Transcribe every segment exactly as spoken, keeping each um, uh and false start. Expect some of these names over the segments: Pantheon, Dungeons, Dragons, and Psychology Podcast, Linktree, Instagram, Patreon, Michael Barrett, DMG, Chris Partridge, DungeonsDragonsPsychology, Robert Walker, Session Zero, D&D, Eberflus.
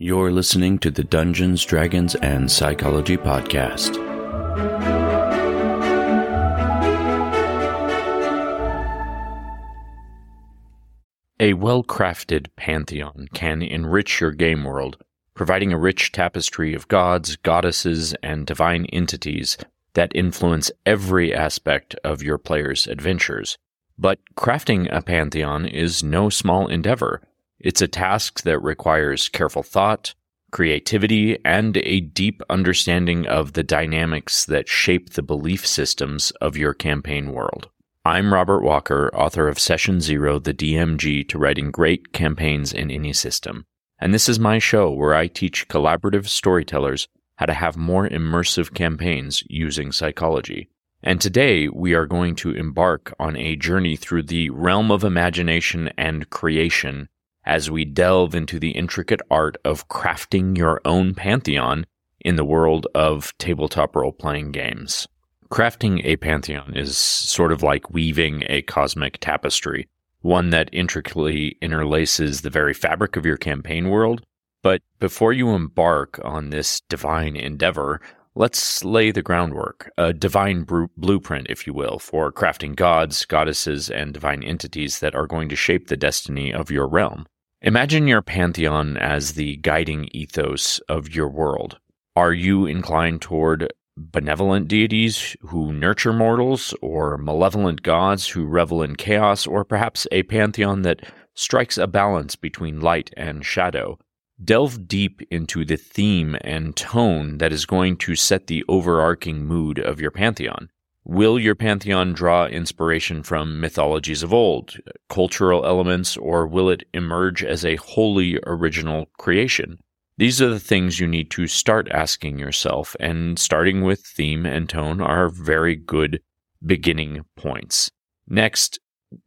You're listening to the Dungeons, Dragons, and Psychology Podcast. A well-crafted Pantheon can enrich your game world, providing a rich tapestry of gods, goddesses, and divine entities that influence every aspect of your player's adventures. But crafting a Pantheon is no small endeavor. It's a task that requires careful thought, creativity, and a deep understanding of the dynamics that shape the belief systems of your campaign world. I'm Robert Walker, author of Session Zero, the D M G to Writing Great Campaigns in Any System. And this is my show where I teach collaborative storytellers how to have more immersive campaigns using psychology. And today we are going to embark on a journey through the realm of imagination and creation as we delve into the intricate art of crafting your own Pantheon in the world of tabletop role-playing games. Crafting a Pantheon is sort of like weaving a cosmic tapestry, one that intricately interlaces the very fabric of your campaign world. But before you embark on this divine endeavor, let's lay the groundwork, a divine br- blueprint, if you will, for crafting gods, goddesses, and divine entities that are going to shape the destiny of your realm. Imagine your Pantheon as the guiding ethos of your world. Are you inclined toward benevolent deities who nurture mortals, or malevolent gods who revel in chaos, or perhaps a Pantheon that strikes a balance between light and shadow? Delve deep into the theme and tone that is going to set the overarching mood of your Pantheon. Will your Pantheon draw inspiration from mythologies of old, cultural elements, or will it emerge as a wholly original creation? These are the things you need to start asking yourself, and starting with theme and tone are very good beginning points. Next,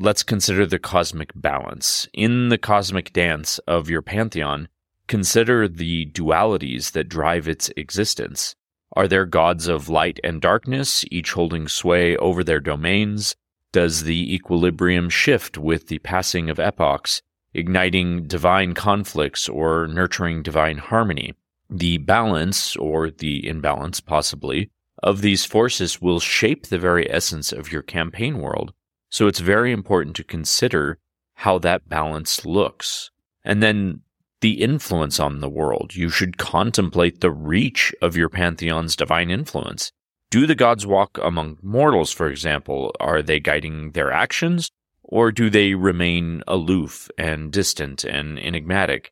let's consider the cosmic balance. In the cosmic dance of your Pantheon, consider the dualities that drive its existence. Are there gods of light and darkness, each holding sway over their domains? Does the equilibrium shift with the passing of epochs, igniting divine conflicts or nurturing divine harmony? The balance, or the imbalance possibly, of these forces will shape the very essence of your campaign world, so it's very important to consider how that balance looks. And then the influence on the world. You should contemplate the reach of your Pantheon's divine influence. Do the gods walk among mortals, for example? Are they guiding their actions, or do they remain aloof and distant and enigmatic,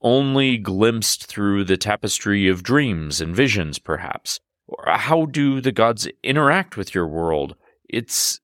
only glimpsed through the tapestry of dreams and visions, perhaps? Or how do the gods interact with your world? It's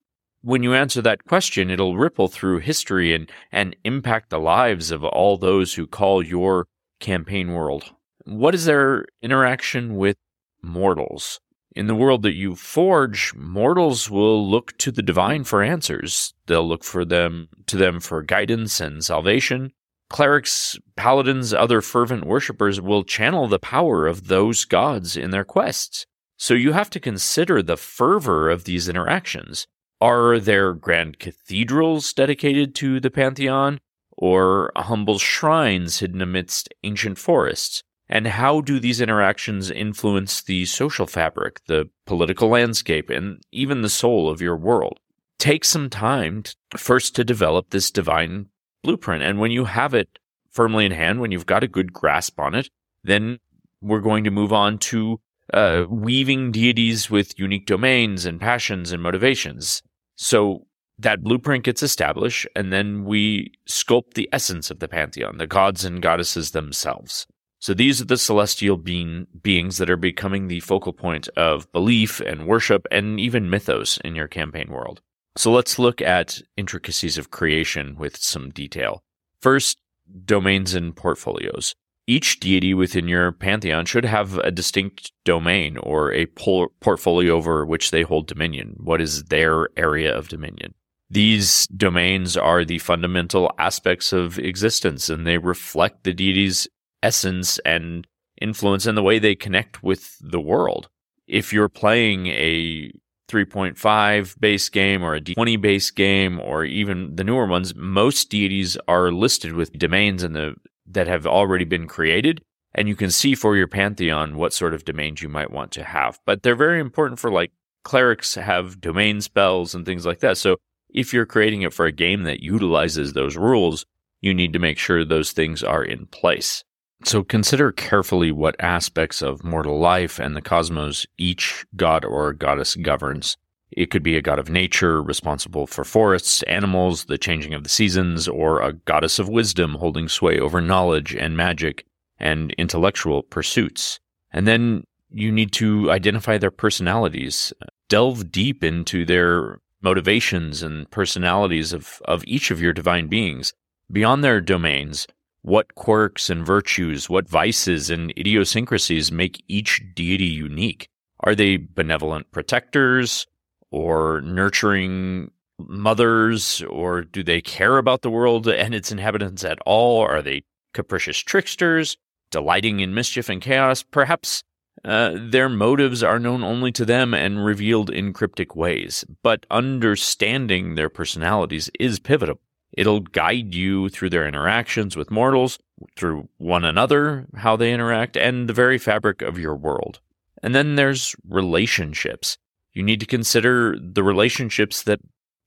When you answer that question, it'll ripple through history and, and impact the lives of all those who call your campaign world. What is their interaction with mortals? In the world that you forge, mortals will look to the divine for answers. They'll look for them to them for guidance and salvation. Clerics, paladins, other fervent worshippers will channel the power of those gods in their quests. So you have to consider the fervor of these interactions. Are there grand cathedrals dedicated to the Pantheon, or humble shrines hidden amidst ancient forests? And how do these interactions influence the social fabric, the political landscape, and even the soul of your world? Take some time to, first to develop this divine blueprint, and when you have it firmly in hand, when you've got a good grasp on it, then we're going to move on to Uh, weaving deities with unique domains and passions and motivations. So that blueprint gets established, and then we sculpt the essence of the Pantheon, the gods and goddesses themselves. So these are the celestial being, beings that are becoming the focal point of belief and worship and even mythos in your campaign world. So let's look at intricacies of creation with some detail. First, domains and portfolios. Each deity within your Pantheon should have a distinct domain or a por- portfolio over which they hold dominion. What is their area of dominion? These domains are the fundamental aspects of existence, and they reflect the deity's essence and influence in the way they connect with the world. If you're playing a three point five base game or a D twenty base game, or even the newer ones, most deities are listed with domains in the that have already been created, and you can see for your Pantheon what sort of domains you might want to have. But they're very important for, like, clerics have domain spells and things like that. So if you're creating it for a game that utilizes those rules, you need to make sure those things are in place. So consider carefully what aspects of mortal life and the cosmos each god or goddess governs. It could be a god of nature responsible for forests, animals, the changing of the seasons, or a goddess of wisdom holding sway over knowledge and magic and intellectual pursuits. And then you need to identify their personalities, delve deep into their motivations and personalities of, of each of your divine beings. Beyond their domains, what quirks and virtues, what vices and idiosyncrasies make each deity unique? Are they benevolent protectors, or nurturing mothers, or do they care about the world and its inhabitants at all? Are they capricious tricksters, delighting in mischief and chaos? Perhaps uh, their motives are known only to them and revealed in cryptic ways, but understanding their personalities is pivotal. It'll guide you through their interactions with mortals, through one another, how they interact, and the very fabric of your world. And then there's relationships. You need to consider the relationships that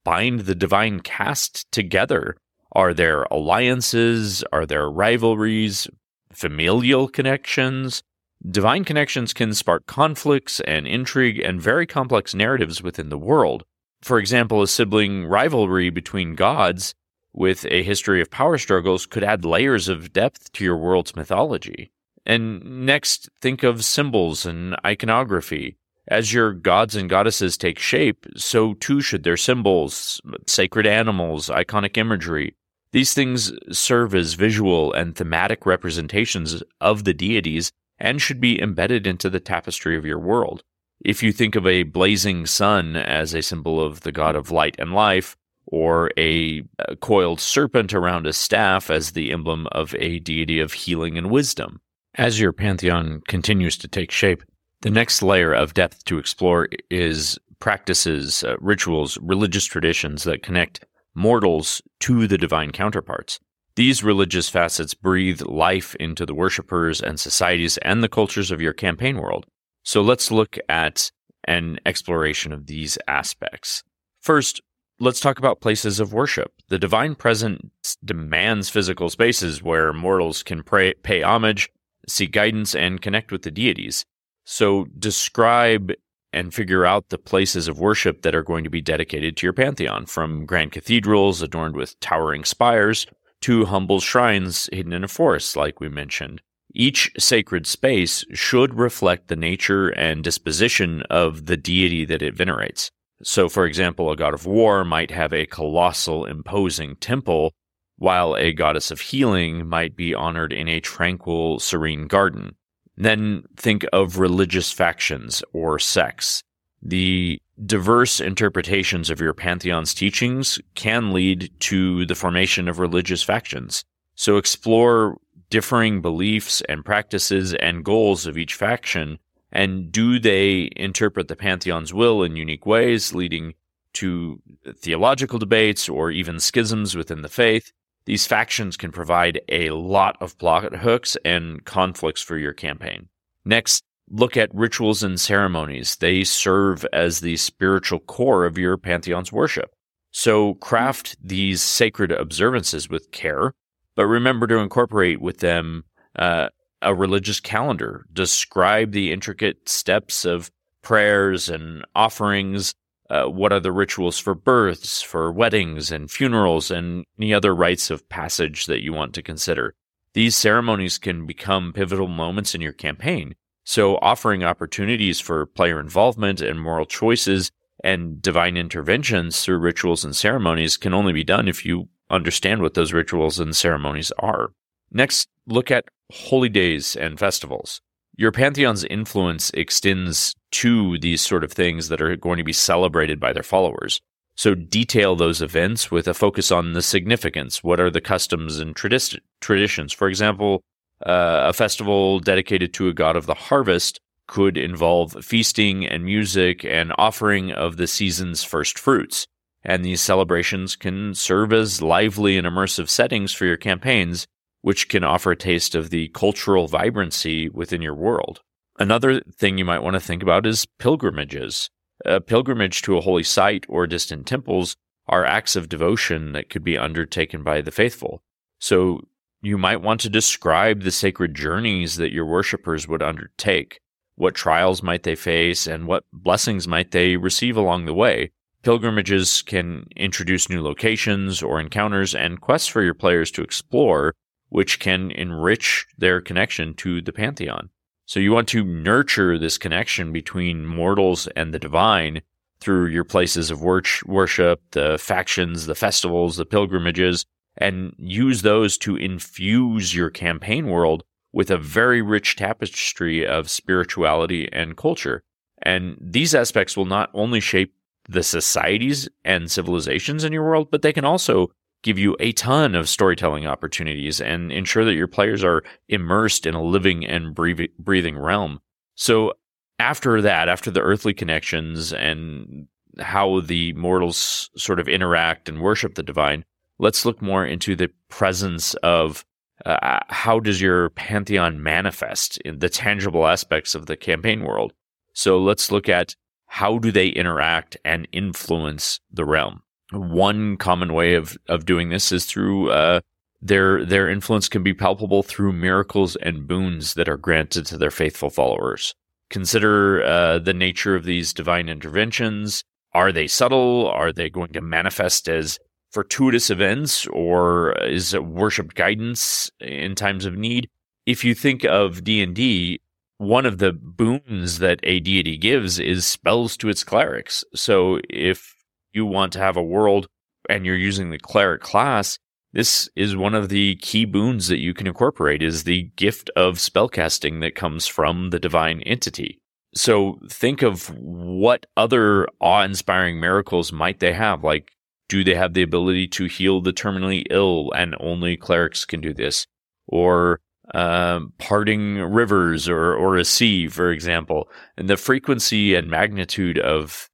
bind the divine caste together. Are there alliances? Are there rivalries? Familial connections? Divine connections can spark conflicts and intrigue and very complex narratives within the world. For example, a sibling rivalry between gods with a history of power struggles could add layers of depth to your world's mythology. And next, think of symbols and iconography. As your gods and goddesses take shape, so too should their symbols, sacred animals, iconic imagery. These things serve as visual and thematic representations of the deities and should be embedded into the tapestry of your world. If you think of a blazing sun as a symbol of the god of light and life, or a coiled serpent around a staff as the emblem of a deity of healing and wisdom. As your pantheon continues to take shape, the next layer of depth to explore is practices, uh, rituals, religious traditions that connect mortals to the divine counterparts. These religious facets breathe life into the worshipers and societies and the cultures of your campaign world. So let's look at an exploration of these aspects. First, let's talk about places of worship. The divine presence demands physical spaces where mortals can pray, pay homage, seek guidance, and connect with the deities. So describe and figure out the places of worship that are going to be dedicated to your pantheon, from grand cathedrals adorned with towering spires to humble shrines hidden in a forest, like we mentioned. Each sacred space should reflect the nature and disposition of the deity that it venerates. So, for example, a god of war might have a colossal, imposing temple, while a goddess of healing might be honored in a tranquil, serene garden. Then think of religious factions or sects. The diverse interpretations of your pantheon's teachings can lead to the formation of religious factions. So explore differing beliefs and practices and goals of each faction, and do they interpret the pantheon's will in unique ways, leading to theological debates or even schisms within the faith? These factions can provide a lot of plot hooks and conflicts for your campaign. Next, look at rituals and ceremonies. They serve as the spiritual core of your pantheon's worship. So craft these sacred observances with care, but remember to incorporate with them uh, a religious calendar. Describe the intricate steps of prayers and offerings. Uh, what are the rituals for births, for weddings, and funerals, and any other rites of passage that you want to consider? These ceremonies can become pivotal moments in your campaign, so offering opportunities for player involvement and moral choices and divine interventions through rituals and ceremonies can only be done if you understand what those rituals and ceremonies are. Next, look at holy days and festivals. Your pantheon's influence extends to these sort of things that are going to be celebrated by their followers. So detail those events with a focus on the significance. What are the customs and tradi- traditions? For example, uh, a festival dedicated to a god of the harvest could involve feasting and music and offering of the season's first fruits. And these celebrations can serve as lively and immersive settings for your campaigns, which can offer a taste of the cultural vibrancy within your world. Another thing you might want to think about is pilgrimages. A pilgrimage to a holy site or distant temples are acts of devotion that could be undertaken by the faithful. So you might want to describe the sacred journeys that your worshipers would undertake. What trials might they face, and what blessings might they receive along the way? Pilgrimages can introduce new locations or encounters and quests for your players to explore, which can enrich their connection to the Pantheon. So you want to nurture this connection between mortals and the divine through your places of wor- worship, the factions, the festivals, the pilgrimages, and use those to infuse your campaign world with a very rich tapestry of spirituality and culture. And these aspects will not only shape the societies and civilizations in your world, but they can also give you a ton of storytelling opportunities and ensure that your players are immersed in a living and breathing realm. So after that, after the earthly connections and how the mortals sort of interact and worship the divine, let's look more into the presence of uh, how does your Pantheon manifest in the tangible aspects of the campaign world. So let's look at how do they interact and influence the realm. One common way of, of doing this is through uh, their their influence can be palpable through miracles and boons that are granted to their faithful followers. Consider uh, the nature of these divine interventions. Are they subtle? Are they going to manifest as fortuitous events, or is it worship guidance in times of need? If you think of D and D, one of the boons that a deity gives is spells to its clerics. So if you want to have a world and you're using the cleric class, this is one of the key boons that you can incorporate is the gift of spellcasting that comes from the divine entity. So think of what other awe-inspiring miracles might they have. Like, do they have the ability to heal the terminally ill, and only clerics can do this? Or uh, parting rivers or, or a sea, for example. And the frequency and magnitude of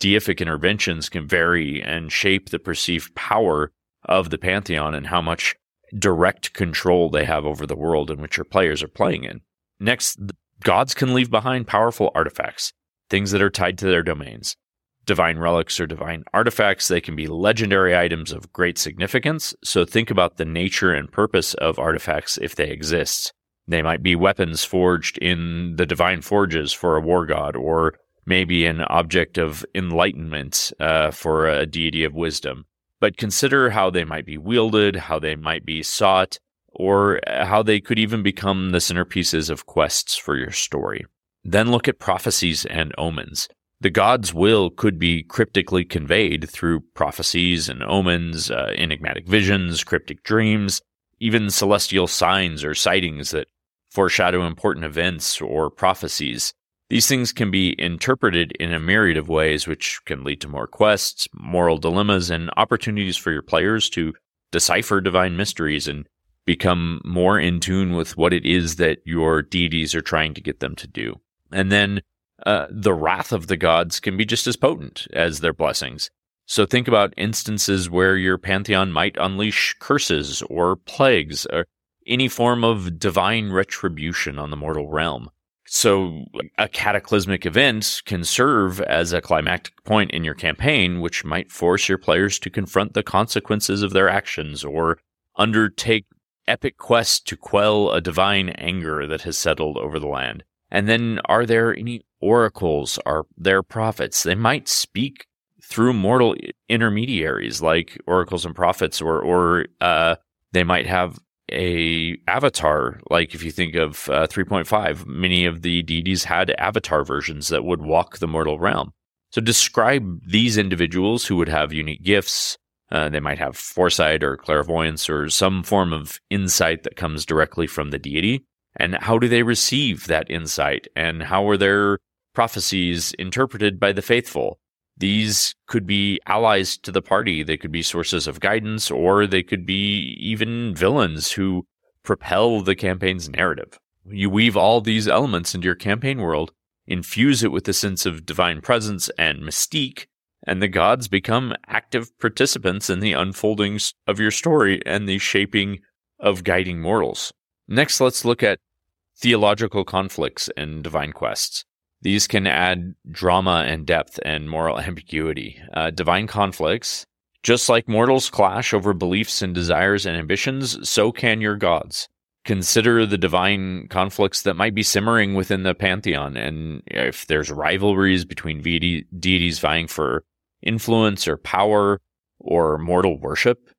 deific interventions can vary and shape the perceived power of the Pantheon and how much direct control they have over the world in which your players are playing in. Next, gods can leave behind powerful artifacts, things that are tied to their domains. Divine relics or divine artifacts, they can be legendary items of great significance, so think about the nature and purpose of artifacts if they exist. They might be weapons forged in the divine forges for a war god, or maybe an object of enlightenment uh, for a deity of wisdom. But consider how they might be wielded, how they might be sought, or how they could even become the centerpieces of quests for your story. Then look at prophecies and omens. The god's will could be cryptically conveyed through prophecies and omens, uh, enigmatic visions, cryptic dreams, even celestial signs or sightings that foreshadow important events or prophecies. These things can be interpreted in a myriad of ways, which can lead to more quests, moral dilemmas, and opportunities for your players to decipher divine mysteries and become more in tune with what it is that your deities are trying to get them to do. And then uh, the wrath of the gods can be just as potent as their blessings. So think about instances where your Pantheon might unleash curses or plagues or any form of divine retribution on the mortal realm. So a cataclysmic event can serve as a climactic point in your campaign, which might force your players to confront the consequences of their actions or undertake epic quests to quell a divine anger that has settled over the land. And then, are there any oracles? Are there prophets? They might speak through mortal intermediaries like oracles and prophets, or or uh, they might have a avatar. Like if you think of uh, three point five, many of the deities had avatar versions that would walk the mortal realm. So describe these individuals who would have unique gifts. Uh, they might have foresight or clairvoyance or some form of insight that comes directly from the deity. And how do they receive that insight? And how are their prophecies interpreted by the faithful? These could be allies to the party. They could be sources of guidance, or they could be even villains who propel the campaign's narrative. You weave all these elements into your campaign world, infuse it with a sense of divine presence and mystique, and the gods become active participants in the unfoldings of your story and the shaping of guiding mortals. Next, let's look at theological conflicts and divine quests. These can add drama and depth and moral ambiguity. Uh, divine conflicts, just like mortals clash over beliefs and desires and ambitions, so can your gods. Consider the divine conflicts that might be simmering within the Pantheon, and if there's rivalries between ve- deities vying for influence or power or mortal worship,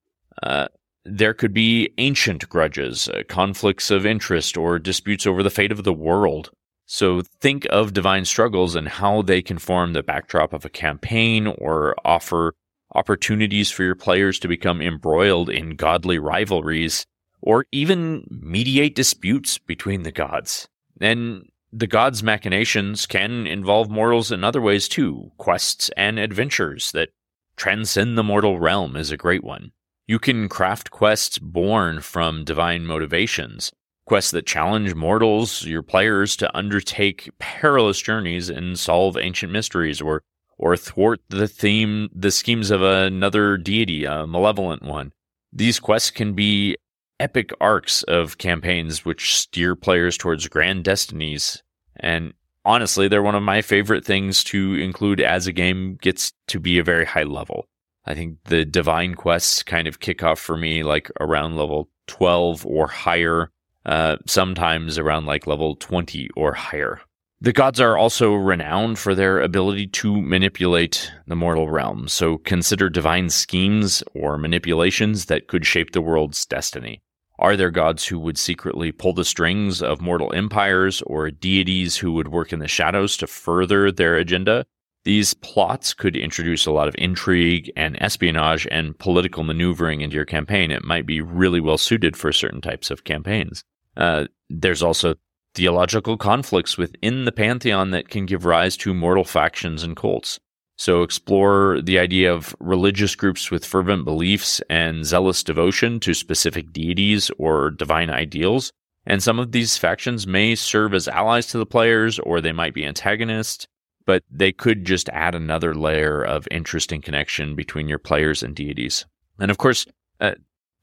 uh, there could be ancient grudges, uh, conflicts of interest, or disputes over the fate of the world. So think of divine struggles and how they can form the backdrop of a campaign or offer opportunities for your players to become embroiled in godly rivalries or even mediate disputes between the gods. And the gods' machinations can involve mortals in other ways too. Quests and adventures that transcend the mortal realm is a great one. You can craft quests born from divine motivations. Quests that challenge mortals, your players, to undertake perilous journeys and solve ancient mysteries, or or thwart the theme, the schemes of another deity, a malevolent one. These quests can be epic arcs of campaigns which steer players towards grand destinies. And honestly, they're one of my favorite things to include as a game gets to be a very high level. I think the divine quests kind of kick off for me like around level twelve or higher. Uh, sometimes around like level twenty or higher. The gods are also renowned for their ability to manipulate the mortal realm, so consider divine schemes or manipulations that could shape the world's destiny. Are there gods who would secretly pull the strings of mortal empires, or deities who would work in the shadows to further their agenda? These plots could introduce a lot of intrigue and espionage and political maneuvering into your campaign. It might be really well suited for certain types of campaigns. Uh, there's also theological conflicts within the Pantheon that can give rise to mortal factions and cults. So explore the idea of religious groups with fervent beliefs and zealous devotion to specific deities or divine ideals. And some of these factions may serve as allies to the players, or they might be antagonists, but they could just add another layer of interest and connection between your players and deities. And of course, uh,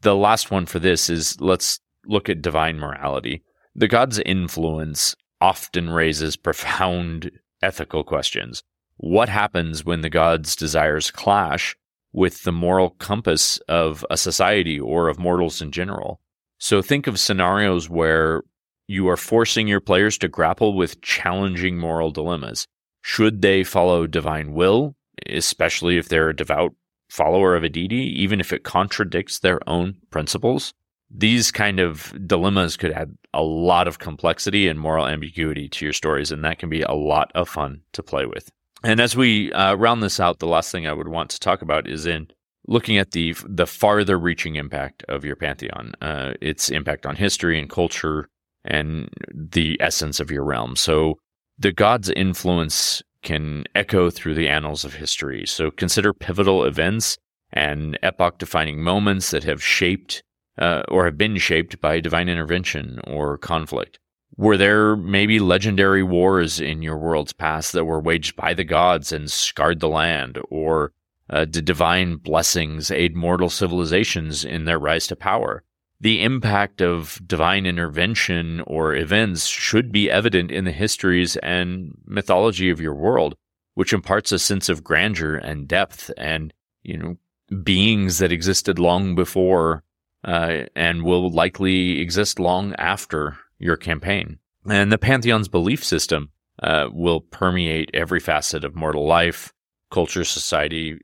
the last one for this is let's look at divine morality. The gods' influence often raises profound ethical questions. What happens when the gods' desires clash with the moral compass of a society or of mortals in general? So think of scenarios where you are forcing your players to grapple with challenging moral dilemmas. Should they follow divine will, especially if they're a devout follower of a deity, even if it contradicts their own principles? These kind of dilemmas could add a lot of complexity and moral ambiguity to your stories, and that can be a lot of fun to play with. And as we uh, round this out, the last thing I would want to talk about is in looking at the the farther-reaching impact of your Pantheon, uh, its impact on history and culture and the essence of your realm. So the gods' influence can echo through the annals of history. So consider pivotal events and epoch-defining moments that have shaped Uh, or have been shaped by divine intervention or conflict. Were there maybe legendary wars in your world's past that were waged by the gods and scarred the land? Or uh, did divine blessings aid mortal civilizations in their rise to power? The impact of divine intervention or events should be evident in the histories and mythology of your world, which imparts a sense of grandeur and depth and, you know, beings that existed long before Uh, and will likely exist long after your campaign. And the Pantheon's belief system uh, will permeate every facet of mortal life, culture, society.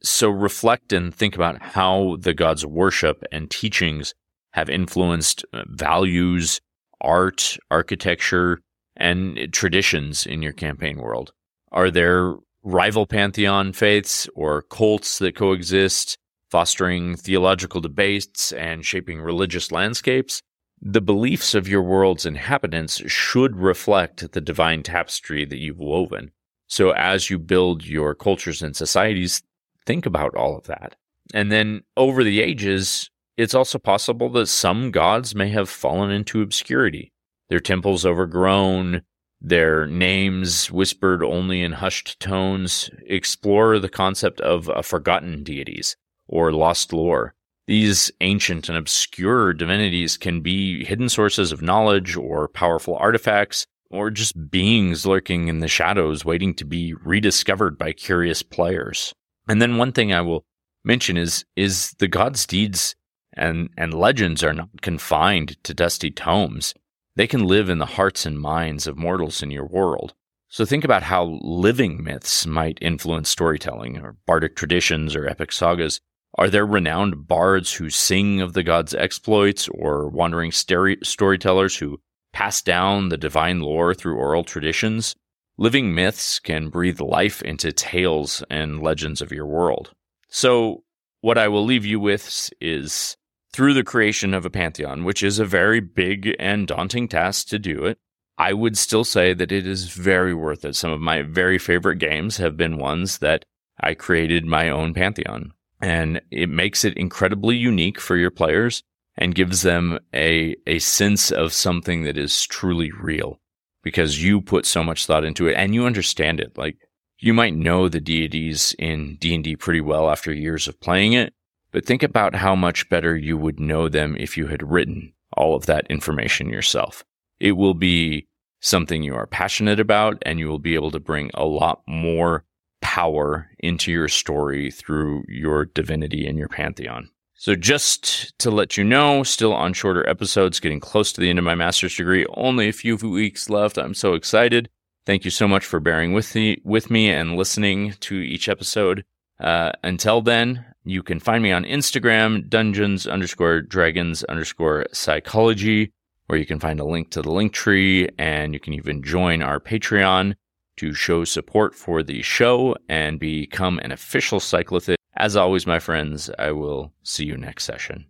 So reflect and think about how the gods' worship and teachings have influenced values, art, architecture, and traditions in your campaign world. Are there rival Pantheon faiths or cults that coexist, fostering theological debates and shaping religious landscapes? The beliefs of your world's inhabitants should reflect the divine tapestry that you've woven. So as you build your cultures and societies, think about all of that. And then over the ages, it's also possible that some gods may have fallen into obscurity, their temples overgrown, their names whispered only in hushed tones. Explore the concept of uh, forgotten deities or lost lore. These ancient and obscure divinities can be hidden sources of knowledge or powerful artifacts, or just beings lurking in the shadows waiting to be rediscovered by curious players. And then one thing I will mention is is the gods' deeds and, and legends are not confined to dusty tomes. They can live in the hearts and minds of mortals in your world. So think about how living myths might influence storytelling, or bardic traditions, or epic sagas. Are there renowned bards who sing of the gods' exploits, or wandering stary- storytellers who pass down the divine lore through oral traditions? Living myths can breathe life into tales and legends of your world. So what I will leave you with is, through the creation of a pantheon, which is a very big and daunting task to do it, I would still say that it is very worth it. Some of my very favorite games have been ones that I created my own pantheon, and it makes it incredibly unique for your players and gives them a a sense of something that is truly real, because you put so much thought into it and you understand it. Like, you might know the deities in D and D pretty well after years of playing it, but think about how much better you would know them if you had written all of that information yourself. It will be something you are passionate about, and you will be able to bring a lot more power into your story through your divinity and your pantheon. So just to let you know, still on shorter episodes, getting close to the end of my master's degree, only a few weeks left. I'm so excited. Thank you so much for bearing with the, with me and listening to each episode. Uh, until then, you can find me on Instagram, Dungeons underscore Dragons underscore Psychology, where you can find a link to the Linktree, and you can even join our Patreon to show support for the show and become an official cyclothet. As always, my friends, I will see you next session.